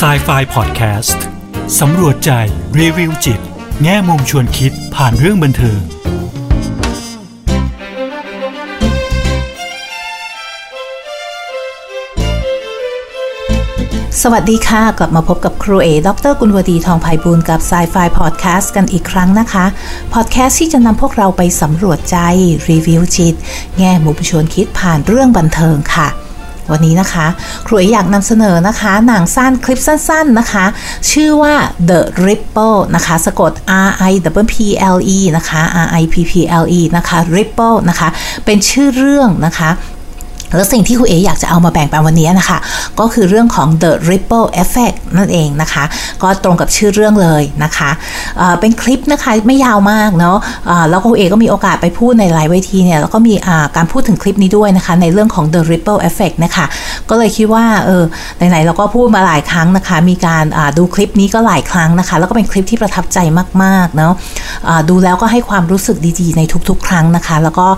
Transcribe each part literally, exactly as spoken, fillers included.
Sci-Fi Podcast สำรวจใจรีวิวจิตแง่มุมชวนคิดผ่านเรื่องบันเทิงสวัสดีค่ะกลับมาพบกับครูเอดร.กุลวดีทองไพบูลย์กับ Sci-Fi Podcast กันอีกครั้งนะคะพอดแคสต์ที่จะนำพวกเราไปสำรวจใจรีวิวจิตแง่มุมชวนคิดผ่านเรื่องบันเทิงค่ะวันนี้นะคะครูเออยากนำเสนอนะคะหนังสั้นคลิปสั้นๆนะคะชื่อว่า The Ripple นะคะสะกด R I P P L E นะคะ R I P P L E นะคะ Ripple นะคะเป็นชื่อเรื่องนะคะและสิ่งที่ครูเออยากจะเอามาแบ่งปันวันนี้นะคะก็คือเรื่องของ The Ripple Effect นั่นเองนะคะก็ตรงกับชื่อเรื่องเลยนะคะเอ่อเป็นคลิปนะคะไม่ยาวมากเนาะเอ่อแล้วครูเอก็มีโอกาสไปพูดในหลายเวทีเนี่ยแล้วก็มีอ่าการพูดถึงคลิปนี้ด้วยนะคะในเรื่องของ The Ripple Effect นะคะก็เลยคิดว่าเออไหนๆเราก็พูดมาหลายครั้งนะคะมีการอ่าดูคลิปนี้ก็หลายครั้งนะคะแล้วก็เป็นคลิปที่ประทับใจมากๆเนาะอ่าดูแล้วก็ให้ความรู้สึกดีๆในทุกๆครั้งนะคะแล้วก็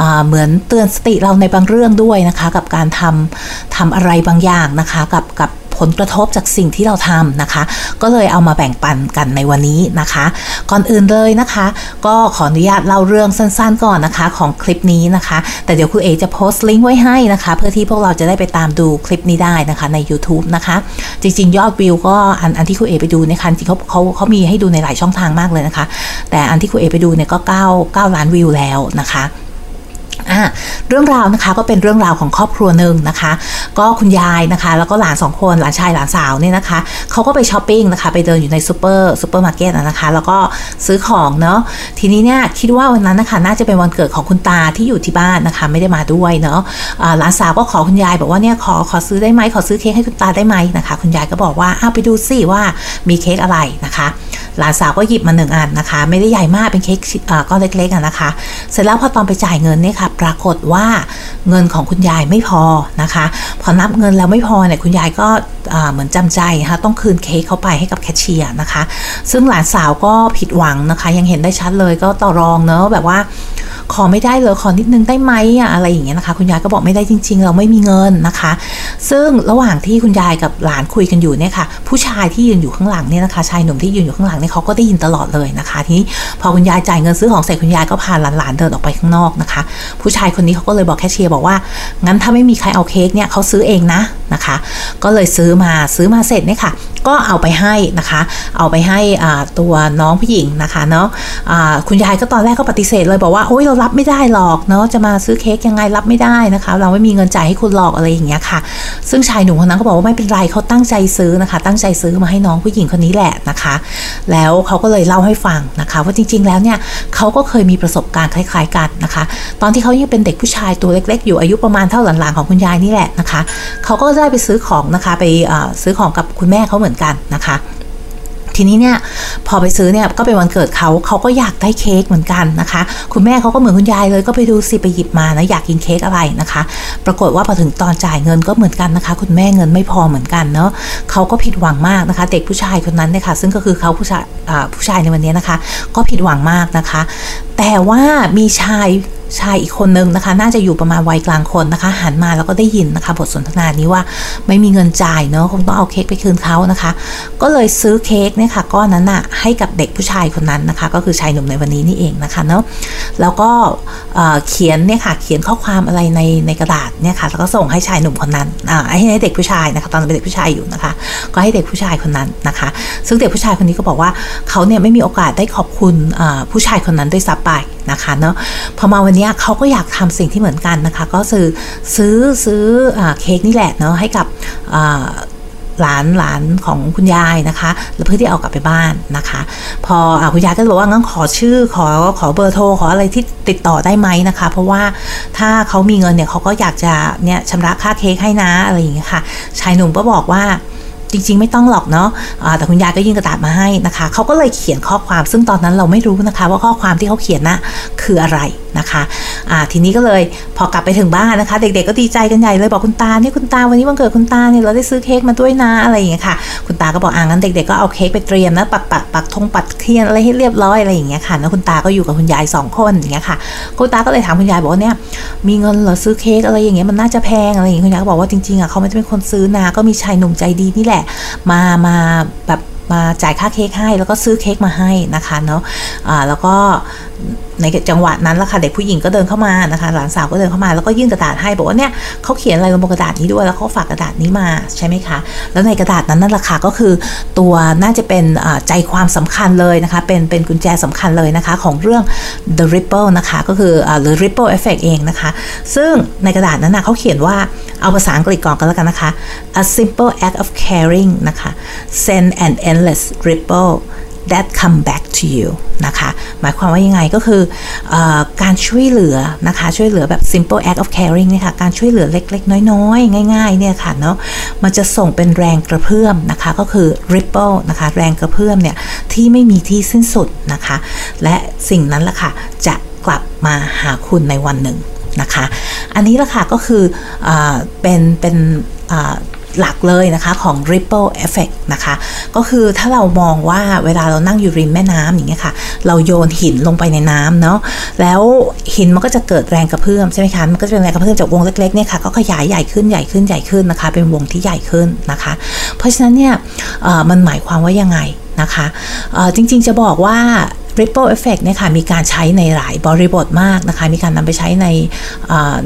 อ่าเหมือนเตือนสติเราในบางเรื่องด้วยนะคะกับการทำทำอะไรบางอย่างนะคะกับกับผลกระทบจากสิ่งที่เราทำนะคะก็เลยเอามาแบ่งปันกันในวันนี้นะคะก่อนอื่นเลยนะคะก็ขออนุญาตเล่าเรื่องสั้นๆก่อนนะคะของคลิปนี้นะคะแต่เดี๋ยวครูเอจะโพสต์ลิงก์ไว้ให้นะคะเพื่อที่พวกเราจะได้ไปตามดูคลิปนี้ได้นะคะใน YouTube นะคะจริงๆยอดวิวก็อันอันที่ครูเอไปดูในคันจริงเขาเขาเขามีให้ดูในหลายช่องทางมากเลยนะคะแต่อันที่ครูเอไปดูเนี่ยก็เก้า เก้าล้านวิวแล้วนะคะอ่ะเรื่องราวนะคะก็เป็นเรื่องราวของครอบครัวหนึ่งนะคะก็คุณยายนะคะแล้วก็หลานสองคนหลานชายหลานสาวเนี่ยนะคะเขาก็ไปช้อปปิ้งนะคะไปเดินอยู่ในซูเปอร์ซูเปอร์มาร์เก็ตนะคะแล้วก็ซื้อของเนาะทีนี้เนี่ยคิดว่าวันนั้นนะคะน่าจะเป็นวันเกิดของคุณตาที่อยู่ที่บ้านนะคะไม่ได้มาด้วยเนาะหลานสาวก็ขอคุณยายบอกว่าเนี่ยขอขอซื้อได้ไหมขอซื้อเค้กให้คุณตาได้ไหมนะคะคุณยายก็บอกว่าอ้าวไปดูสิว่ามีเค้กอะไรนะคะหลานสาวก็หยิบมาหนึ่งอันนะคะไม่ได้ใหญ่มากเป็นเค้กก้อนเล็กๆนะคะเสร็จแล้วพอตอนไปจ่ายเงินเนี่ยค่ะปรากฏว่าเงินของคุณยายไม่พอนะคะพอนับเงินแล้วไม่พอเนี่ยคุณยายก็เหมือนจำใจนะคะต้องคืนเค้กเข้าไปให้กับแคชเชียร์นะคะซึ่งหลานสาวก็ผิดหวังนะคะยังเห็นได้ชัดเลยก็ต่อรองเนอะแบบว่าขอไม่ได้เลยขอนิดนึงได้ไหมอะไรอย่างเงี้ยนะคะคุณยายก็บอกไม่ได้จริงๆเราไม่มีเงินนะคะซึ่งระหว่างที่คุณยายกับหลานคุยกันอยู่เนี่ยค่ะผู้ชายที่ยืนอยู่ข้างหลังเนี่ยนะคะชายหนุ่มที่ยืนอยู่ข้างหลังเนี่ยเขาก็ได้ยินตลอดเลยนะคะทีนี้พอคุณยายจ่ายเงินซื้อของเสร็จคุณยายก็พาหลานๆเดินออกไปข้างนอกนะคะผู้ชายคนนี้เขาก็เลยบอกแคชเชียร์บอกว่างั้นถ้าไม่มีใครเอาเค้กเนี่ยเขาซื้อเองนะนะคะก็เลยซื้อมาซื้อมาเสร็จเนี่ยค่ะก็เอาไปให้นะคะเอาไปให้ตัวน้องผู้หญิงนะคะเนาะคุณยายก็ตอนแรกก็ปฏิเสธเลยบอกว่าโอ๊ยเรารับไม่ได้หรอกเนาะจะมาซื้อเค้กยังไงรับไม่ได้นะคะเราไม่มีเงินจ่ายให้คุณหรอกอะไรอย่างเงี้ยค่ะซึ่งชายหนุ่มคนนั้นก็บอกว่าไม่เป็นไรเขาตั้งใจซื้อนะคะตั้งใจซื้อมาให้น้องผู้หญิงคนนี้แหละนะคะแล้วเขาก็เลยเล่าให้ฟังนะคะว่าจริงๆแล้วเนี่ยเขาก็เคยมีประสบการณ์คล้ายๆกันนะคะตอนที่เขายังเป็นเด็กผู้ชายตัวเล็กๆอยู่อายุประมาณเท่าหลานๆของคุณยายนี่แหละนะคะเขาก็ได้ไปซื้อของนะคะไปซื้อของกับคุณแม่เขาเหมือนกันนะคะทีนี้เนี่ยพอไปซื้อเนี่ยก็เป็นวันเกิดเขาเขาก็อยากได้เค้กเหมือนกันนะคะคุณแม่เขาก็เหมือนคุณยายเลยก็ไปดูสิไปหยิบมานะอยากกินเค้กอะไรนะคะปรากฏว่าพอถึงตอนจ่ายเงินก็เหมือนกันนะคะคุณแม่เงินไม่พอเหมือนกันเนาะเขาก็ผิดหวังมากนะคะเด็กผู้ชายคนนั้นเนี่ยค่ะซึ่งก็คือเขาผู้ชายผู้ชายในวันนี้นะคะก็ผิดหวังมากนะคะแต่ว่ามีชายชายอีกคนนึงนะคะน่าจะอยู่ประมาณวัยกลางคนนะคะหันมาแล้วก็ได้ยินนะคะบทสนทนานี้ว่าไม่มีเงินจ่ายเนาะคงต้องเอาเค้กไปคืนเขานะคะก็เลยซื้อเค้กเนี่ยค่ะก้อนนั้นอะให้กับเด็กผู้ชายคนนั้นนะคะก็คือชายหนุ่มในวันนี้นี่เองนะคะเนาะแล้วก็เขียนเนี่ยค่ะเขียนข้อความอะไรในในกระดาษเนี่ยค่ะแล้วก็ส่งให้ชายหนุ่มคนนั้นอ่าให้เด็กผู้ชายนะคะตอนเป็นเด็กผู้ชายอยู่นะคะก็ให้เด็กผู้ชายคนนั้นนะคะซึ่งเด็กผู้ชายคนนี้ก็บอกว่าเขาเนี่ยไม่มีโอกาสได้ขอบคุณผู้ชายคนนั้นด้วยซ้ำไปนะคะเนาะพอมาวันนี้เขาก็อยากทำสิ่งที่เหมือนกันนะคะก็ซื้อซื้อซื้อเค้กนี่แหละเนาะให้กับหลานหลานของคุณยายนะคะเพื่อที่เอากลับไปบ้านนะคะพอคุณยายก็บอกว่างั้นขอชื่อขอขอเบอร์โทรขออะไรที่ติดต่อได้ไหมนะคะเพราะว่าถ้าเขามีเงินเนี่ยเขาก็อยากจะเนี่ยชำระค่าเค้กให้นะอะไรอย่างเงี้ยค่ะชายหนุ่มก็บอกว่าจริงๆไม่ต้องหรอกเนาะแต่คุณยายก็ยื่นกระดาษมาให้นะคะเขาก็เลยเขียนข้อความซึ่งตอนนั้นเราไม่รู้นะคะว่าข้อความที่เขาเขียนน่ะคืออะไรนะคะทีนี้ก็เลยพอกลับไปถึงบ้านนะคะเด็กๆก็ดีใจกันใหญ่เลยบอกคุณตาเนี่ยคุณตาวันนี้วันเกิดคุณตาเนี่ยเราได้ซื้อเค้กมาด้วยนะอะไรอย่างเงี้ยค่ะคุณตาก็บอกอ่างั้นเด็กๆก็เอาเค้กไปเตรียมนะปักปักปักธงปักเทียนอะไรให้เรียบร้อยอะไรอย่างเงี้ยค่ะแล้วคุณตาก็อยู่กับคุณยายสองคนอย่างเงี้ยค่ะคุณตาก็เลยถามคุณยายบอกว่าเนี่ยมีเงินเหรอซื้อเค้กอะไรอย่างเงี้ยมันน่าจะแพงอะไรอย่างเงี้ยคุณยายก็บอกว่าจริงๆอ่ะเขาไม่ได้เป็นคนซื้อนะก็มีชายหนุ่มใจดีนี่แหละ ละมามาแบบมาจ่ายค่าเค้กให้แล้วก็ซื้อเค้กมาให้นะคะเนาะอ่าแล้วก็ในจังหวะนั้นล่ะค่ะเด็กผู้หญิงก็เดินเข้ามานะคะหลานสาวก็เดินเข้ามาแล้วก็ยื่นกระดาษให้บอกว่าเนี่ยเขาเขียนอะไรลงบนกระดาษนี้ด้วยแล้วเขาฝากกระดาษนี้มาใช่ไหมคะแล้วในกระดาษนั้นนั่นล่ะค่ะก็คือตัวน่าจะเป็นใจความสำคัญเลยนะคะเป็นเป็นกุญแจสำคัญเลยนะคะของเรื่อง The Ripple นะคะก็คือหรือ Ripple Effect เองนะคะซึ่งในกระดาษนั้นนะเขาเขียนว่าเอาภาษาอังกฤษก่อนกันแล้วกันนะคะ A simple act of caring นะคะ send an endless ripple that come back to you นะคะหมายความว่ายังไงก็คือเอ่อการช่วยเหลือนะคะช่วยเหลือแบบ simple act of caring เนี่ยค่ะการช่วยเหลือเล็กๆน้อยๆง่ายๆเนี่ยค่ะเนาะมันจะส่งเป็นแรงกระเพื่อมนะคะก็คือ ripple นะคะแรงกระเพื่อมเนี่ยที่ไม่มีที่สิ้นสุดนะคะและสิ่งนั้นล่ะค่ะจะกลับมาหาคุณในวันหนึ่งนะคะอันนี้ล่ะค่ะก็คือเอ่อเป็นเป็นเอ่อหลักเลยนะคะของ Ripple Effect นะคะก็คือถ้าเรามองว่าเวลาเรานั่งอยู่ริมแม่น้ำอย่างเงี้ยค่ะเราโยนหินลงไปในน้ำเนาะแล้วหินมันก็จะเกิดแรงกระเพื่อมใช่ไหมคะมันก็จะเป็นแรงกระเพื่อมจากวงเล็กๆเนี่ยค่ะก็ขยายใหญ่ขึ้นใหญ่ขึ้นใหญ่ขึ้นนะคะเป็นวงที่ใหญ่ขึ้นนะคะเพราะฉะนั้นเนี่ยมันหมายความว่ายังไงนะคะจริงๆจะบอกว่าRipple Effect เนี่ยค่ะมีการใช้ในหลายบริบทมากนะคะมีการนำไปใช้ใน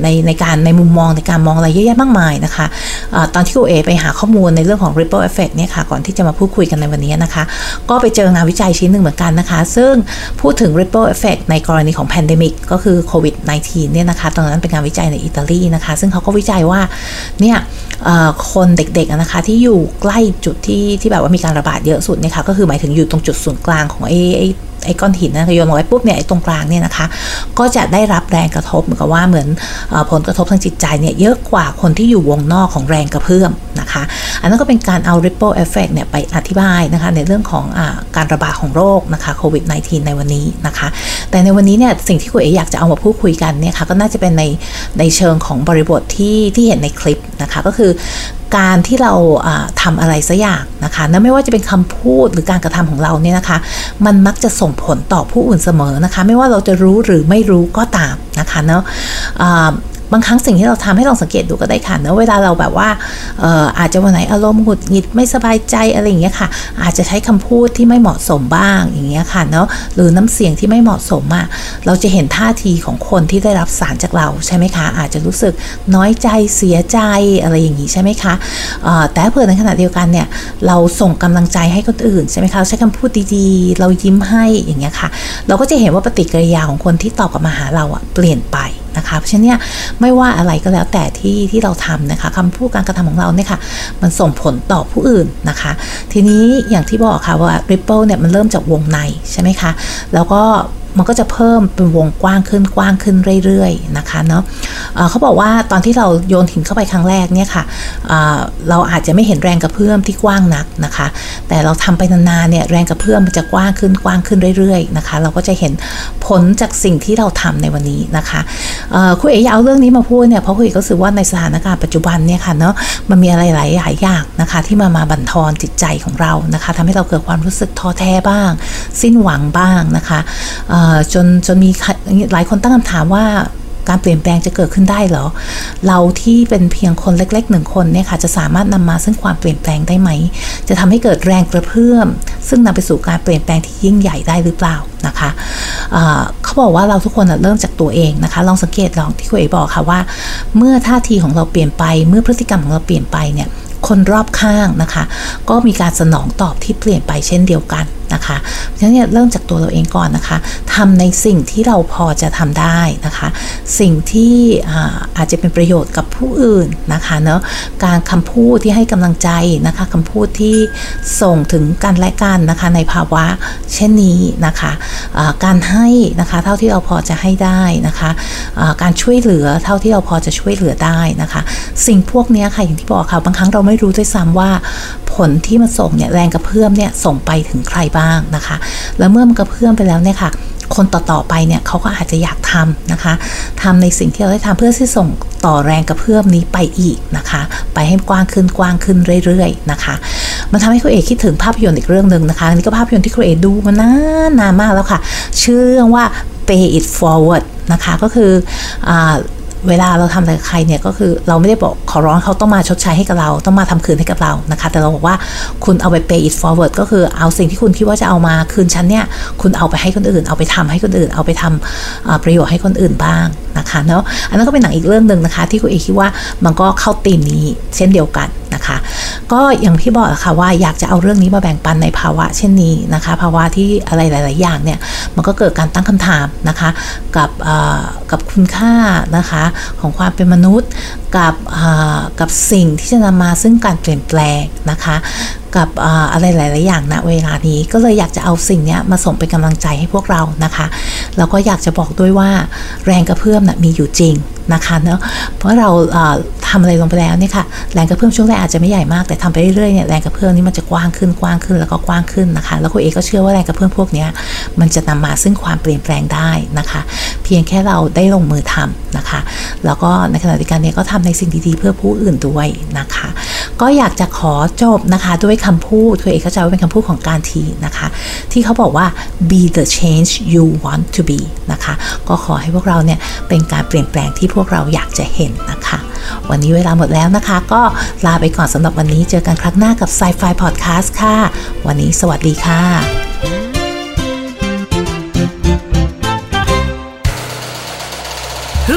ในในการในมุมมองในการมองอะไรเยอะแยะมากมายนะคะตอนที่คุณเอไปหาข้อมูลในเรื่องของ Ripple Effect เนี่ยค่ะก่อนที่จะมาพูดคุยกันในวันนี้นะคะก็ไปเจองานวิจัยชิ้นหนึ่งเหมือนกันนะคะซึ่งพูดถึง Ripple Effect ในกรณีของ Pandemic ก็คือ โควิดสิบเก้า เนี่ยนะคะตอนนั้นเป็นงานวิจัยในอิตาลีนะคะซึ่งเขาก็วิจัยว่าเนี่ยคนเด็กๆนะคะที่อยู่ใกล้จุดที่ที่แบบว่ามีการระบาดเยอะสุดเนี่ยค่ะก็คือหมายถึงอยู่ตรงจุดศูนย์กลางของไอ้ไอ้ไอ้ก้อนหินนะโยนลงไปปุ๊บเนี่ยไอ้ตรงกลางเนี่ยนะคะก็จะได้รับแรงกระทบเหมือนกับว่าเหมือนผลกระทบทางจิตใจเนี่ยเยอะกว่าคนที่อยู่วงนอกของแรงกระเพื่อมนะคะอันนั้นก็เป็นการเอา Ripple Effect เนี่ยไปอธิบายนะคะในเรื่องของอ่าการระบาดของโรคนะคะโควิดสิบเก้า ในวันนี้นะคะแต่ในวันนี้เนี่ยสิ่งที่คุณเอ๋อยากจะเอามาพูดคุยกันเนี่ยค่ะก็น่าจะเป็นในในเชิงของบริบทที่ที่เห็นในคลิปนะคะก็คือการที่เราทำอะไรสักอย่างนะคะนะไม่ว่าจะเป็นคำพูดหรือการกระทำของเราเนี่ยนะคะมันมักจะส่งผลต่อผู้อื่นเสมอนะคะไม่ว่าเราจะรู้หรือไม่รู้ก็ตามนะคะเนาะบางครั้งสิ่งที่เราทำให้ลองสังเกตดูก็ได้ค่ะนะเวลาเราแบบว่า อ, อ, อาจจะวันไหนอารมณ์หงุดหงิดไม่สบายใจอะไรอย่างเงี้ยค่ะอาจจะใช้คำพูดที่ไม่เหมาะสมบ้างอย่างเงี้ยค่ะเนาะหรือน้ำเสียงที่ไม่เหมาะสมอ่ะเราจะเห็นท่าทีของคนที่ได้รับสารจากเราใช่ไหมคะอาจจะรู้สึกน้อยใจเสียใจอะไรอย่างงี้ใช่ไหมคะแต่เผื่อในขณะเดียวกันเนี่ยเราส่งกำลังใจให้คนอื่นใช่ไหมคะใช้คำพูดดีๆเรายิ้มให้อย่างเงี้ยค่ะเราก็จะเห็นว่าปฏิกิริยาของคนที่ตอบกลับมาหาเราอ่ะเปลี่ยนไปนะคะเพราะฉะนั้นเนี่ยไม่ว่าอะไรก็แล้วแต่ที่ที่เราทำนะคะคำพูดการกระทำของเราเนี่ยค่ะมันส่งผลต่อผู้อื่นนะคะทีนี้อย่างที่บอกค่ะว่า Ripple เนี่ยมันเริ่มจากวงในใช่ไหมคะแล้วก็มันก็จะเพิ่มเป็นวงกว้างขึ้นกว้างขึ้นเรื่อยๆนะคะเนาะ เอ่อ เขาบอกว่าตอนที่เราโยนหินเข้าไปครั้งแรกเนี่ยค่ะ เอ่อ เราอาจจะไม่เห็นแรงกระเพื่อมที่กว้างนักนะคะแต่เราทำไปนานๆเนี่ยแรงกระเพื่อมมันจะกว้างขึ้นกว้างขึ้นเรื่อยๆนะคะเราก็จะเห็นผลจากสิ่งที่เราทำในวันนี้นะคะคุณเอ๋อยากเอาเรื่องนี้มาพูดเนี่ยเพราะคุณเอ๋ก็รู้สึกว่าในสถานการณ์ปัจจุบันเนี่ยค่ะเนาะมันมีอะไรหลายๆอย่างนะคะที่มามาบั่นทอนจิตใจของเรานะคะทำให้เราเกิดความรู้สึกท้อแท้บ้างสิ้นหวังบ้างนะคะจนจนมีหลายคนตั้งคำถามว่าการเปลี่ยนแปลงจะเกิดขึ้นได้เหรอเราที่เป็นเพียงคนเล็กๆหนึ่งคนเนี่ยค่ะจะสามารถนำมาซึ่งความเปลี่ยนแปลงได้ไหมจะทำให้เกิดแรงกระเพื่อมซึ่งนำไปสู่การเปลี่ยนแปลงที่ยิ่งใหญ่ได้หรือเปล่านะคะเขาบอกว่าเราทุกคนเริ่มจากตัวเองนะคะลองสังเกตลองที่คุณเอ๋บอกค่ะว่าเมื่อท่าทีของเราเปลี่ยนไปเมื่อพฤติกรรมของเราเปลี่ยนไปเนี่ยคนรอบข้างนะคะก็มีการสนองตอบที่เปลี่ยนไปเช่นเดียวกันนะคะฉะนั้นเนี่ยเริ่มจากตัวเราเองก่อนนะคะทำในสิ่งที่เราพอจะทำได้นะคะสิ่งที่อาจจะเป็นประโยชน์กับผู้อื่นนะคะเนาะการคำพูดที่ให้กำลังใจนะคะคำพูดที่ส่งถึงกันและกันนะคะในภาวะเช่นนี้นะคะการให้นะคะเท่าที่เราพอจะให้ได้นะคะการช่วยเหลือเท่าที่เราพอจะช่วยเหลือได้นะคะสิ่งพวกนี้ค่ะอย่างที่บอกค่ะบางครั้งเราไม่รู้ด้วยซ้ำว่าผลที่มันส่งเนี่ยแรงกระเพื่อมเนี่ยส่งไปถึงใครบ้างนะคะแล้วเมื่อมันกระเพื่อมไปแล้วเนี่ยค่ะคนต่อๆไปเนี่ยเขาก็อาจจะอยากทำนะคะทำในสิ่งที่เราได้ทำเพื่อที่ส่งต่อแรงกระเพื่อมนี้ไปอีกนะคะไปให้กว้างขึ้นกว้างขึ้นเรื่อยๆนะคะมันทำให้คุณเอกคิดถึงภาพยนตร์อีกเรื่องนึงนะคะนี่ก็ภาพยนตร์ที่คุณเอกดูมานานนานมากแล้วค่ะชื่อเรื่องว่า Pay It Forward นะคะก็คือ เวลาเราทำอะไรกับใครเนี่ยก็คือเราไม่ได้บอกขอร้องเขาต้องมาชดใช้ให้กับเราต้องมาทำคืนให้กับเรานะคะแต่เราบอกว่าคุณเอาไป pay it forward ก็คือเอาสิ่งที่คุณคิดว่าจะเอามาคืนฉันเนี่ยคุณเอาไปให้คนอื่นเอาไปทำให้คนอื่นเอาไปทำประโยชน์ให้คนอื่นบ้างนะคะเนาะอันนั้นก็เป็นหนังอีกเรื่องนึงนะคะที่คุณเอคิดว่ามันก็เข้าธีมนี้เช่นเดียวกันนะคะก็อย่างที่บอกค่ะว่าอยากจะเอาเรื่องนี้มาแบ่งปันในภาวะเช่นนี้นะคะภาวะที่อะไรหลายๆอย่างเนี่ยมันก็เกิดการตั้งคำถามนะคะกับกับคุณค่านะคะของความเป็นมนุษย์กับกับสิ่งที่จะนำมาซึ่งการเปลี่ยนแปลงนะคะกับอะไรหลายๆอย่างณเวลานี้ก็เลยอยากจะเอาสิ่งนี้มาส่งเป็นกำลังใจให้พวกเรานะคะแล้วก็อยากจะบอกด้วยว่าแรงกระเพื่อมนะมีอยู่จริงนะคะเนาะเพราะเราทำอะไรลงไปแล้วเนี่ยค่ะแรงกระเพื่อมช่วงแรกอาจจะไม่ใหญ่มากแต่ทำไปเรื่อยๆเนี่ยแรงกระเพื่อมนี้มันจะกว้างขึ้นกว้างขึ้นแล้วก็กว้างขึ้นนะคะแล้วคุณเอก็เชื่อว่าแรงกระเพื่อมพวกนี้มันจะนำมาซึ่งความเปลี่ยนแปลงได้นะคะเพียงแค่เราได้ลงมือทำนะคะแล้วก็ในขณะเดียวกันเนี่ยก็ทำในสิ่งดีๆเพื่อผู้อื่นด้วยนะคะก็อยากจะขอจบนะคะด้วยคำพูดคุณเอเข้าใจว่าเป็นคำพูดของการทีนะคะที่เขาบอกว่า be the change you want to be นะคะก็ขอให้พวกเราเนี่ยเป็นการเปลี่ยนแปลงที่พวกเราอยากจะเห็นนะคะวันนี้เวลาหมดแล้วนะคะก็ลาไปก่อนสำหรับวันนี้เจอกันครั้งหน้ากับ Sci-Fi Podcast ค่ะวันนี้สวัสดีค่ะฮู